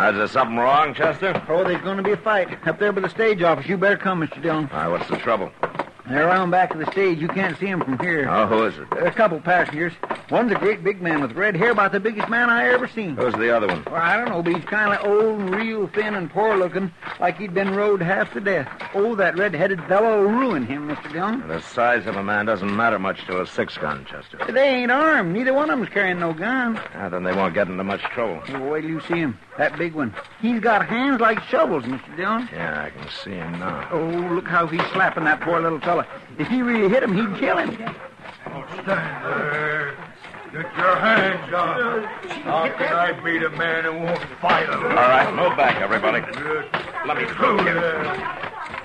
Is there something wrong, Chester? Oh, there's going to be a fight. Up there by the stage office. You better come, Mr. Dillon. All right, what's the trouble? They're around back of the stage. You can't see them from here. Oh, who is it? There are a couple passengers. One's a great big man with red hair, about the biggest man I ever seen. Who's the other one? Well, I don't know, but he's kind of old and real thin and poor-looking, like he'd been rode half to death. Oh, that red-headed fellow will ruin him, Mr. Dillon. The size of a man doesn't matter much to a six-gun, Chester. They ain't armed. Neither one of them's carrying no gun. Then they won't get into much trouble. Oh, wait till you see him. That big one. He's got hands like shovels, Mr. Dillon. Yeah, I can see him now. Oh, look how he's slapping that poor little fellow. If he really hit him, he'd kill him. Oh, stand there. Get your hands up. How can I beat a man who won't fight him? All right, move back, everybody. Let me through here.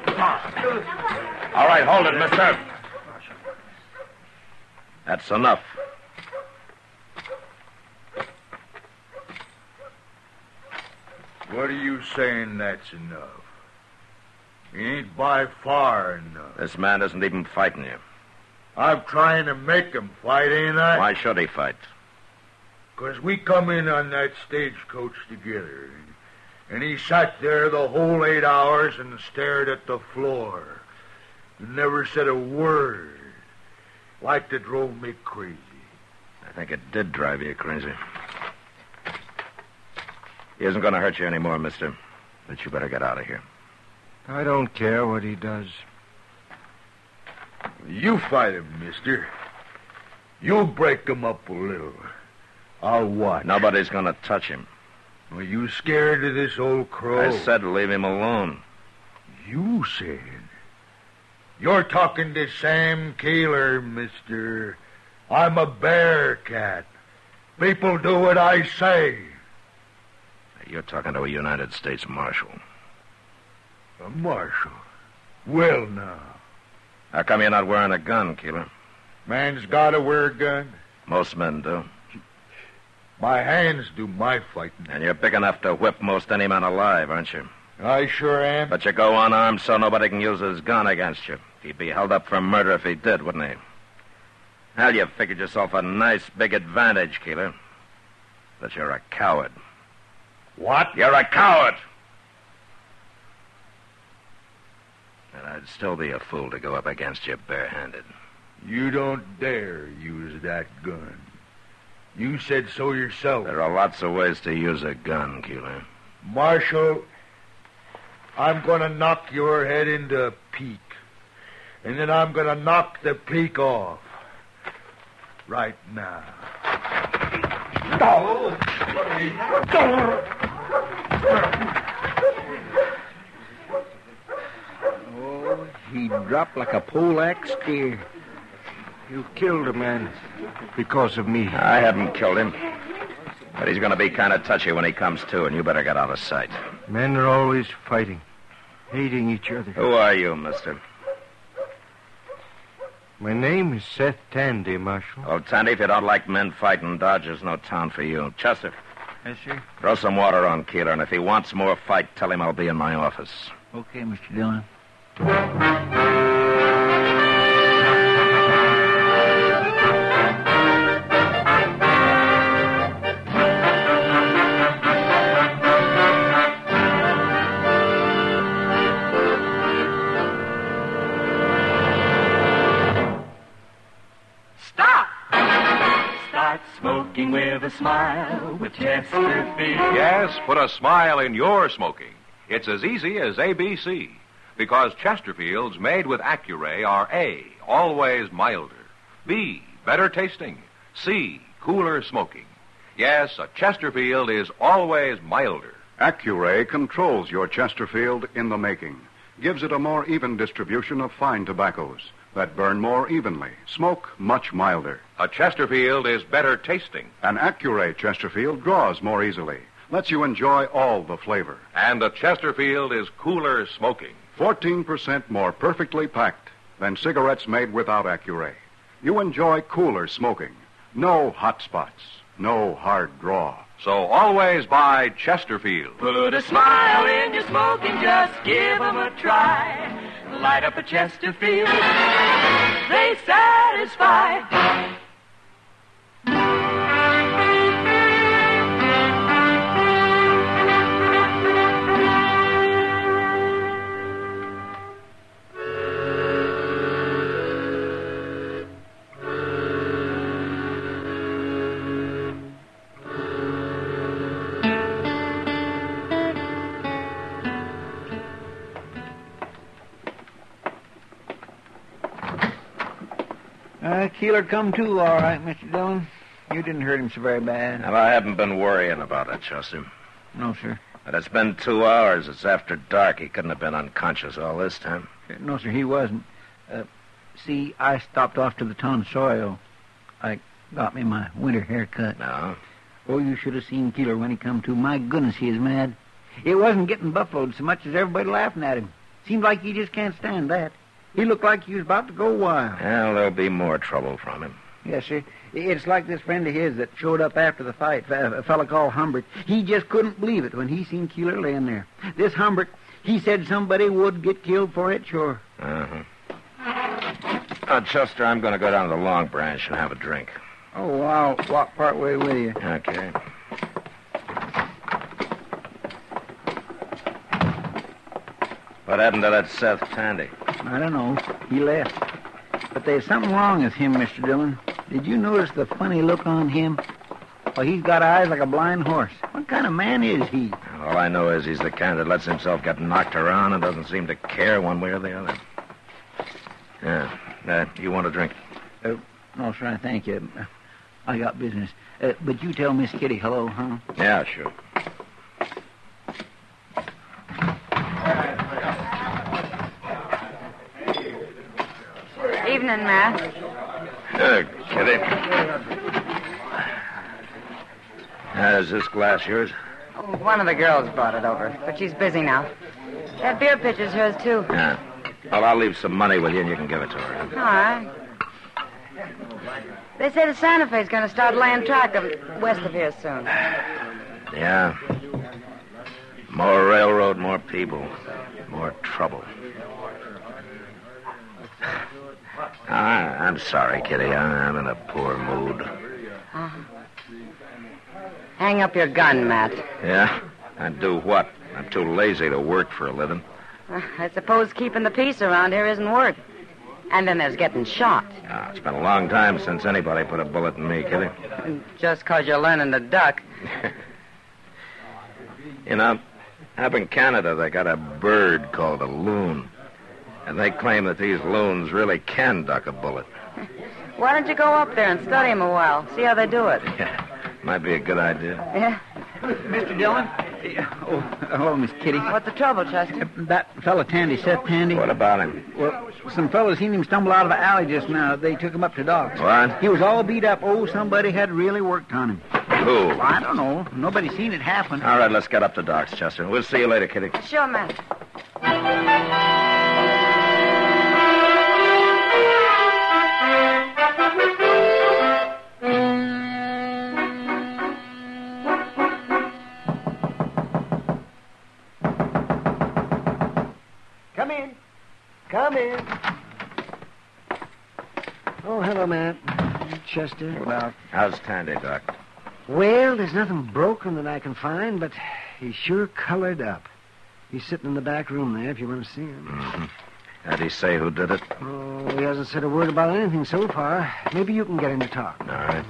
Come on. All right, hold it, mister. That's enough. What are you saying that's enough? You ain't by far enough. This man isn't even fighting you. I'm trying to make him fight, ain't I? Why should he fight? Because we come in on that stagecoach together, and he sat there the whole 8 hours and stared at the floor. He never said a word. Like that drove me crazy. I think it did drive you crazy. He isn't going to hurt you anymore, mister. But you better get out of here. I don't care what he does. You fight him, mister. You break him up a little. I'll watch. Nobody's going to touch him. Are you scared of this old crow? I said leave him alone. You said? You're talking to Sam Keeler, mister. I'm a bear cat. People do what I say. You're talking to a United States Marshal. A marshal? Well, now. How come you're not wearing a gun, Keeler? Man's gotta wear a gun. Most men do. My hands do my fighting. And you're big enough to whip most any man alive, aren't you? I sure am. But you go unarmed so nobody can use his gun against you. He'd be held up for murder if he did, wouldn't he? Hell, you figured yourself a nice big advantage, Keeler. But you're a coward. What? You're a coward! And I'd still be a fool to go up against you barehanded. You don't dare use that gun. You said so yourself. There are lots of ways to use a gun, Keeler. Marshal, I'm going to knock your head into a peak. And then I'm going to knock the peak off. Right now. Go! He dropped like a pole-axe deer. You killed a man because of me. I haven't killed him. But he's going to be kind of touchy when he comes to, and you better get out of sight. Men are always fighting, hating each other. Who are you, mister? My name is Seth Tandy, Marshal. Oh, Tandy, if you don't like men fighting, Dodger's no town for you. Chester. Yes, sir? Throw some water on Keeler, and if he wants more fight, tell him I'll be in my office. Okay, Mr. Dillon. With a smile with Chesterfield. Yes, put a smile in your smoking. It's as easy as ABC. Because Chesterfields made with Accuray are A, always milder, B, better tasting, C, cooler smoking. Yes, a Chesterfield is always milder. Accuray controls your Chesterfield in the making. Gives it a more even distribution of fine tobaccos that burn more evenly, smoke much milder. A Chesterfield is better tasting. An Accuray Chesterfield draws more easily, lets you enjoy all the flavor. And a Chesterfield is cooler smoking. 14% more perfectly packed than cigarettes made without Accuray. You enjoy cooler smoking. No hot spots, no hard draw. So always buy Chesterfield. Put a smile in your smoking, just give them a try. Light up a Chesterfield. They satisfy. Keeler come too, all right, Mr. Dillon. You didn't hurt him so very bad. Well, I haven't been worrying about it, Chester. No, sir. But it's been 2 hours. It's after dark. He couldn't have been unconscious all this time. No, sir, he wasn't. See, I stopped off to the Tonsorial. I got me my winter haircut. No. Oh, you should have seen Keeler when he come to. My goodness, he is mad. It wasn't getting buffaloed so much as everybody laughing at him. Seemed like he just can't stand that. He looked like he was about to go wild. Well, there'll be more trouble from him. Yes, sir. It's like this friend of his that showed up after the fight, a fellow called Humbert. He just couldn't believe it when he seen Keeler laying there. This Humbert, he said somebody would get killed for it, sure. Uh-huh. Chester, I'm going to go down to the Long Branch and have a drink. Oh, I'll walk part way with you. Okay. What happened to that Seth Tandy? I don't know. He left. But there's something wrong with him, Mr. Dillon. Did you notice the funny look on him? Well, he's got eyes like a blind horse. What kind of man is he? All I know is he's the kind that lets himself get knocked around and doesn't seem to care one way or the other. Yeah. You want a drink? No, sir, I thank you. I got business. But you tell Miss Kitty hello, huh? Yeah, sure. Evening, Matt. Kitty. Is this glass yours? Oh, one of the girls brought it over, but she's busy now. That beer pitcher's hers, too. Yeah. Well, I'll leave some money with you, and you can give it to her. All right. They say the Santa Fe's going to start laying track of west of here soon. Yeah. More railroad, more people, more trouble. I'm sorry, Kitty. I'm in a poor mood. Hang up your gun, Matt. Yeah? And do what? I'm too lazy to work for a living. I suppose keeping the peace around here isn't work. And then there's getting shot. It's been a long time since anybody put a bullet in me, Kitty. Just 'cause you're learning to duck. You know, up in Canada, they got a bird called a loon. And they claim that these loons really can duck a bullet. Why don't you go up there and study them a while? See how they do it. Yeah, might be a good idea. Yeah. Mr. Dillon? Oh, hello, Miss Kitty. What's the trouble, Chester? That fellow Tandy, Seth Tandy. What about him? Well, some fellows seen him stumble out of an alley just now. They took him up to Doc's. What? He was all beat up. Oh, somebody had really worked on him. Who? Well, I don't know. Nobody's seen it happen. All right, let's get up to Doc's, Chester. We'll see you later, Kitty. Sure, Matt. Chester, about... How's Tandy, Doc? Well, there's nothing broken that I can find, but he's sure colored up. He's sitting in the back room there if you want to see him. Mm-hmm. How'd he say who did it? Oh, he hasn't said a word about anything so far. Maybe you can get him to talk. All right.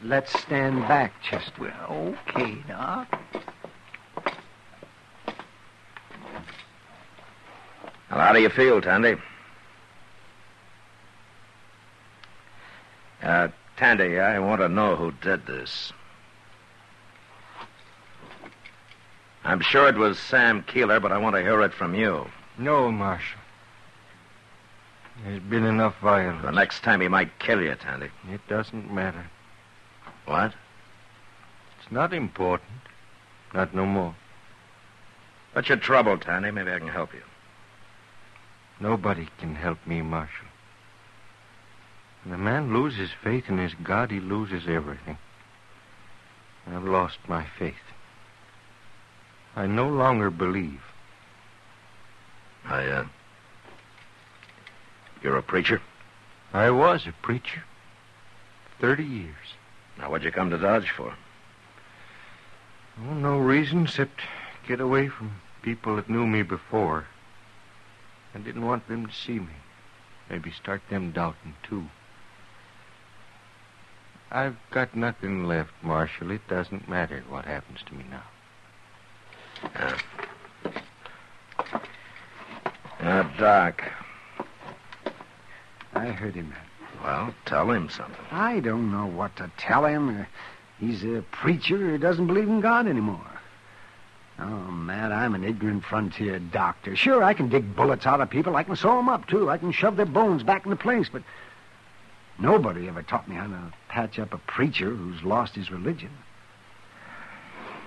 Let's stand back, Chester. Okay, Doc. Well, how do you feel, Tandy? Tandy, I want to know who did this. I'm sure it was Sam Keeler, but I want to hear it from you. No, Marshal. There's been enough violence. The next time he might kill you, Tandy. It doesn't matter. What? It's not important. Not no more. What's your trouble, Tandy? Maybe I can help you. Nobody can help me, Marshal. When a man loses faith in his God, he loses everything. I've lost my faith. I no longer believe. You're a preacher? I was a preacher. 30 years. Now, what'd you come to Dodge for? Oh, no reason except get away from people that knew me before. I didn't want them to see me. Maybe start them doubting, too. I've got nothing left, Marshal. It doesn't matter what happens to me now. Now, Doc. I heard him. Well, tell him something. I don't know what to tell him. He's a preacher who doesn't believe in God anymore. Oh, Matt, I'm an ignorant frontier doctor. Sure, I can dig bullets out of people. I can sew them up, too. I can shove their bones back into place. But nobody ever taught me how to patch up a preacher who's lost his religion.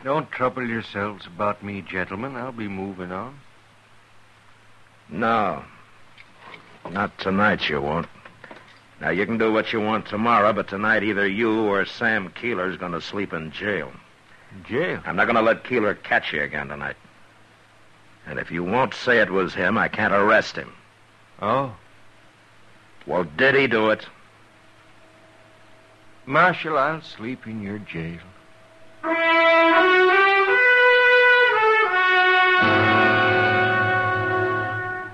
Don't trouble yourselves about me, gentlemen. I'll be moving on. No. Not tonight, you won't. Now, you can do what you want tomorrow, but tonight either you or Sam Keeler's going to sleep in jail. Jail? I'm not going to let Keeler catch you again tonight. And if you won't say it was him, I can't arrest him. Oh? Well, did he do it? Marshal, I'll sleep in your jail.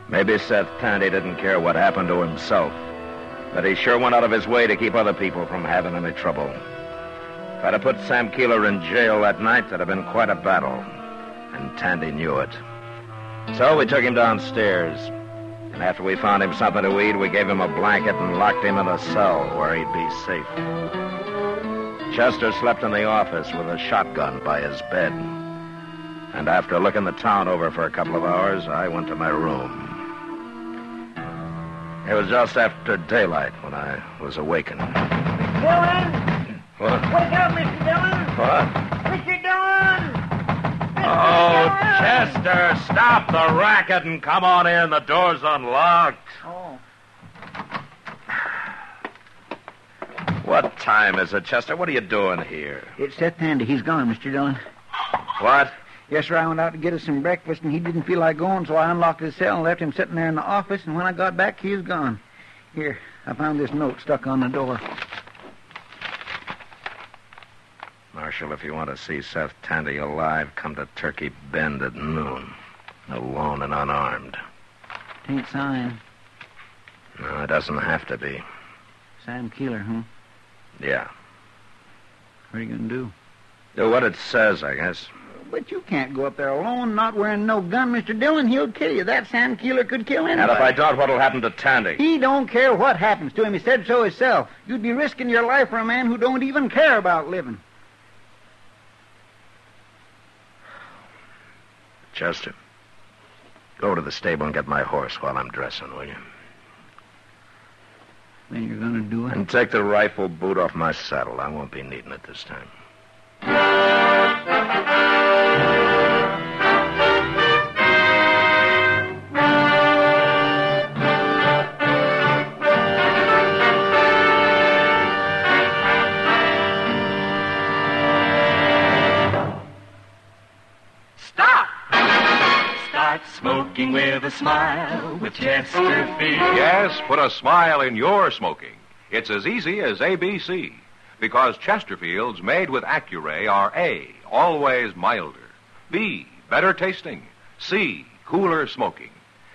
Maybe Seth Tandy didn't care what happened to himself, but he sure went out of his way to keep other people from having any trouble. If I'd have put Sam Keeler in jail that night, that'd have been quite a battle. And Tandy knew it. So we took him downstairs. And after we found him something to eat, we gave him a blanket and locked him in a cell where he'd be safe. Chester slept in the office with a shotgun by his bed. And after looking the town over for a couple of hours, I went to my room. It was just after daylight when I was awakened. Dylan! What? Wake up, Mr. Dillon! What? Mr. Dillon! Mr. Dillon! Chester, stop the racket and come on in. The door's unlocked. Oh. What time is it, Chester? What are you doing here? It's Seth Tandy. He's gone, Mr. Dillon. What? Yes, sir, I went out to get us some breakfast, and he didn't feel like going, so I unlocked his cell and left him sitting there in the office, and when I got back, he was gone. Here, I found this note stuck on the door. Marshal, if you want to see Seth Tandy alive, come to Turkey Bend at noon. Alone and unarmed. It ain't signed. No, it doesn't have to be. Sam Keeler, huh? Yeah. What are you going to do? Do what it says, I guess. But you can't go up there alone, not wearing no gun, Mr. Dillon. He'll kill you. That Sam Keeler could kill anybody. And if I don't, what'll happen to Tandy? He don't care what happens to him. He said so himself. You'd be risking your life for a man who don't even care about living. Chester, go to the stable and get my horse while I'm dressing, will you? Then you're going to do it? And take the rifle boot off my saddle. I won't be needing it this time. Smoking with a smile with Chesterfield. Yes, put a smile in your smoking. It's as easy as ABC, because Chesterfields made with Accuray are A, always milder, B, better tasting, C, cooler smoking.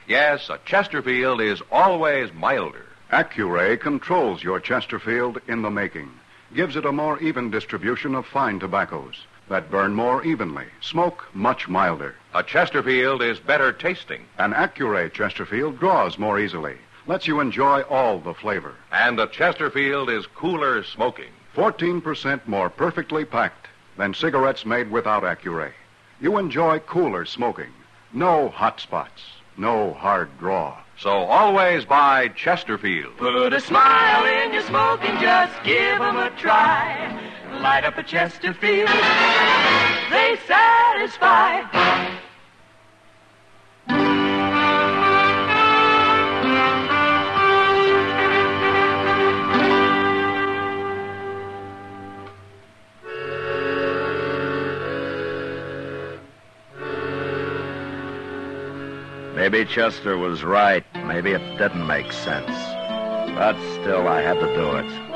Yes, a Chesterfield is always milder. Accuray controls your Chesterfield in the making, gives it a more even distribution of fine tobaccos that burn more evenly, smoke much milder. A Chesterfield is better tasting. An Accuray Chesterfield draws more easily, lets you enjoy all the flavor. And a Chesterfield is cooler smoking. 14% more perfectly packed than cigarettes made without Accuray. You enjoy cooler smoking. No hot spots, no hard draw. So always buy Chesterfield. Put a smile in your smoking, just give them a try. Light up a Chesterfield, they satisfy. Maybe Chester was right. Maybe it didn't make sense. But still, I had to do it.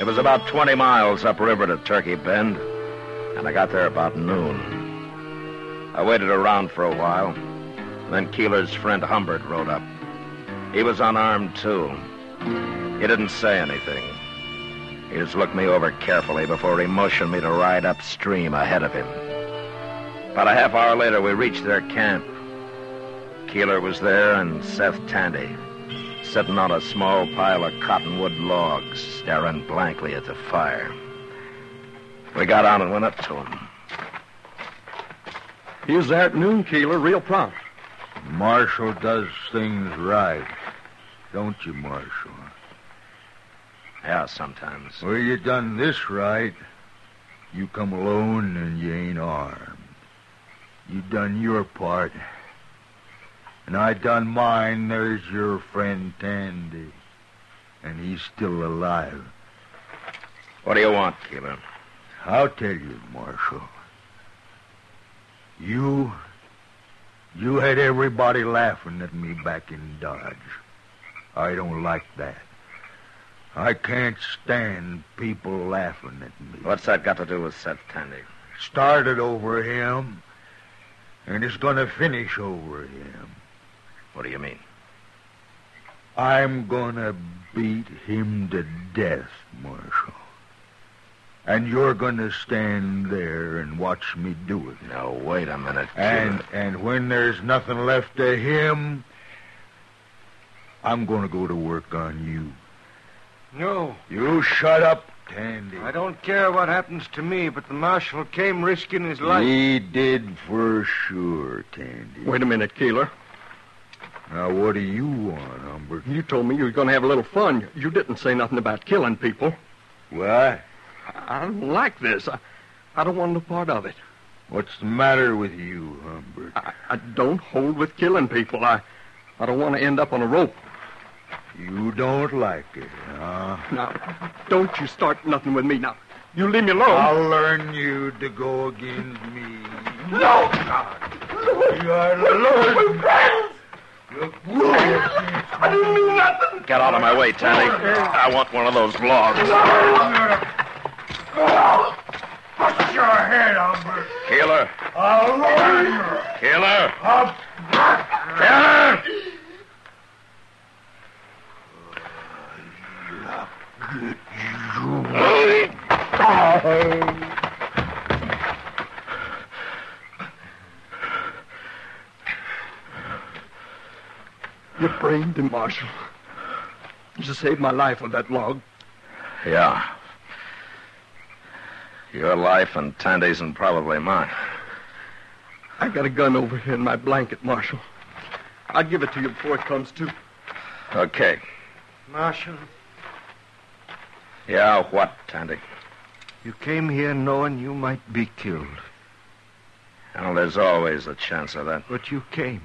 It was about 20 miles upriver to Turkey Bend, and I got there about noon. I waited around for a while. Then Keeler's friend Humbert rode up. He was unarmed, too. He didn't say anything. He just looked me over carefully before he motioned me to ride upstream ahead of him. About a half hour later, we reached their camp. Keeler was there and Seth Tandy, sitting on a small pile of cottonwood logs, staring blankly at the fire. We got out and went up to him. He was there at noon, Keeler, real prompt. Marshal does things right, don't you, Marshal? Yeah, sometimes. Well, you done this right. You come alone and you ain't armed. You done your part. And I done mine, there's your friend Tandy. And he's still alive. What do you want, Keeler? I'll tell you, Marshal. You had everybody laughing at me back in Dodge. I don't like that. I can't stand people laughing at me. What's that got to do with Seth Tandy? Started over him, and it's going to finish over him. What do you mean? I'm gonna beat him to death, Marshal. And you're gonna stand there and watch me do it. Now, wait a minute, Keeler. And when there's nothing left of him, I'm gonna go to work on you. No. You shut up, Tandy. I don't care what happens to me, but the Marshal came risking his life. He did for sure, Tandy. Wait a minute, Keeler. Now, what do you want, Humbert? You told me you were going to have a little fun. You didn't say nothing about killing people. Why? I don't like this. I don't want no part of it. What's the matter with you, Humbert? I don't hold with killing people. I don't want to end up on a rope. You don't like it, huh? Now, don't you start nothing with me. Now, you leave me alone. I'll learn you to go against me. No! You are losing. I didn't mean nothing. Get out of my way, Tandy. I want one of those logs. Put your head, Humbert. Keeler. I'll learn you. Keeler. Keeler. You framed him, Marshal. You saved my life with that log. Yeah. Your life and Tandy's and probably mine. I got a gun over here in my blanket, Marshal. I'll give it to you before it comes to. Okay. Marshal. Yeah, what, Tandy? You came here knowing you might be killed. Well, there's always a chance of that. But you came,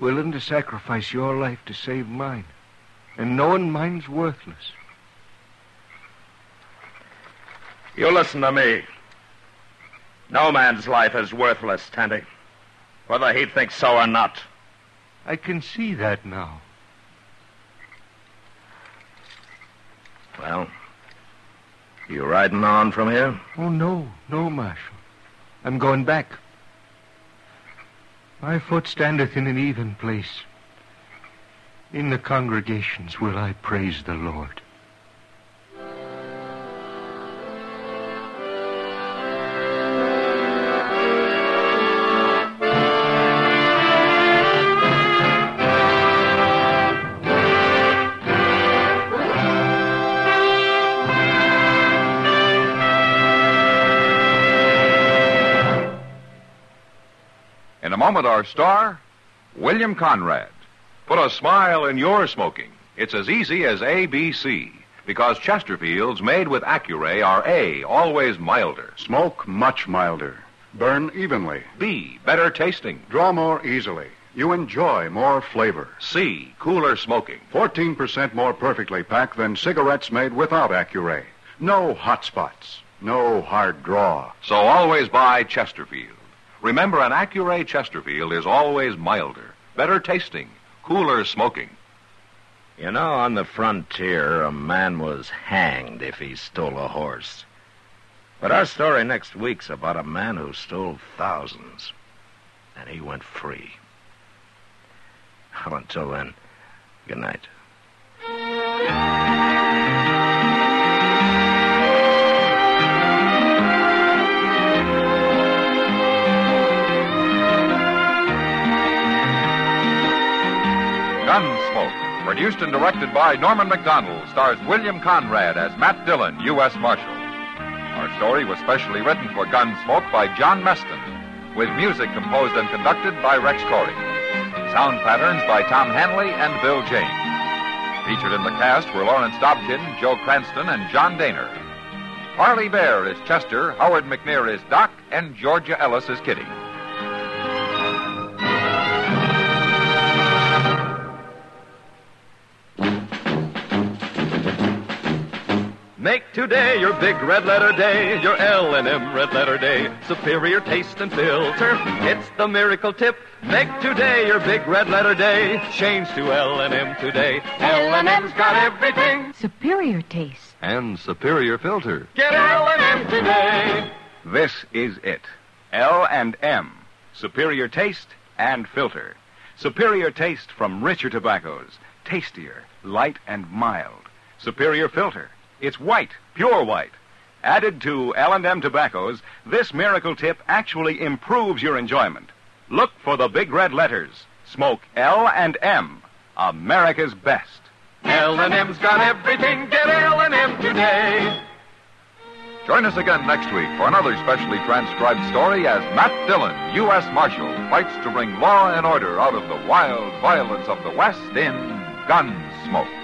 willing to sacrifice your life to save mine, and knowing mine's worthless. You listen to me. No man's life is worthless, Tandy, whether he thinks so or not. I can see that now. Well, you riding on from here? Oh, no, Marshal. I'm going back. My foot standeth in an even place. In the congregations will I praise the Lord. Moment our star, William Conrad. Put a smile in your smoking. It's as easy as ABC, because Chesterfields made with Accuray are A, always milder. Smoke much milder. Burn evenly. B, better tasting. Draw more easily. You enjoy more flavor. C, cooler smoking. 14% more perfectly packed than cigarettes made without Accuray. No hot spots. No hard draw. So always buy Chesterfield. Remember, an Accuray Chesterfield is always milder, better tasting, cooler smoking. You know, on the frontier, a man was hanged if he stole a horse. But our story next week's about a man who stole thousands, and he went free. Well, until then, good night. Gunsmoke, produced and directed by Norman MacDonald, stars William Conrad as Matt Dillon, U.S. Marshal. Our story was specially written for Gunsmoke by John Meston, with music composed and conducted by Rex Corey. Sound patterns by Tom Hanley and Bill James. Featured in the cast were Lawrence Dobkin, Joe Cranston, and John Daner. Harley Bear is Chester, Howard McNear is Doc, and Georgia Ellis is Kitty. Make today your big red-letter day, your L&M red-letter day. Superior taste and filter, it's the miracle tip. Make today your big red-letter day, change to L&M today. L&M's got everything. Superior taste. And superior filter. Get L&M today. This is it. L&M. Superior taste and filter. Superior taste from richer tobaccos. Tastier, light and mild. Superior filter. It's white, pure white. Added to L&M tobaccos, this miracle tip actually improves your enjoyment. Look for the big red letters. Smoke L&M, America's best. L&M's got everything. Get L&M today. Join us again next week for another specially transcribed story as Matt Dillon, U.S. Marshal, fights to bring law and order out of the wild violence of the West in Gunsmoke.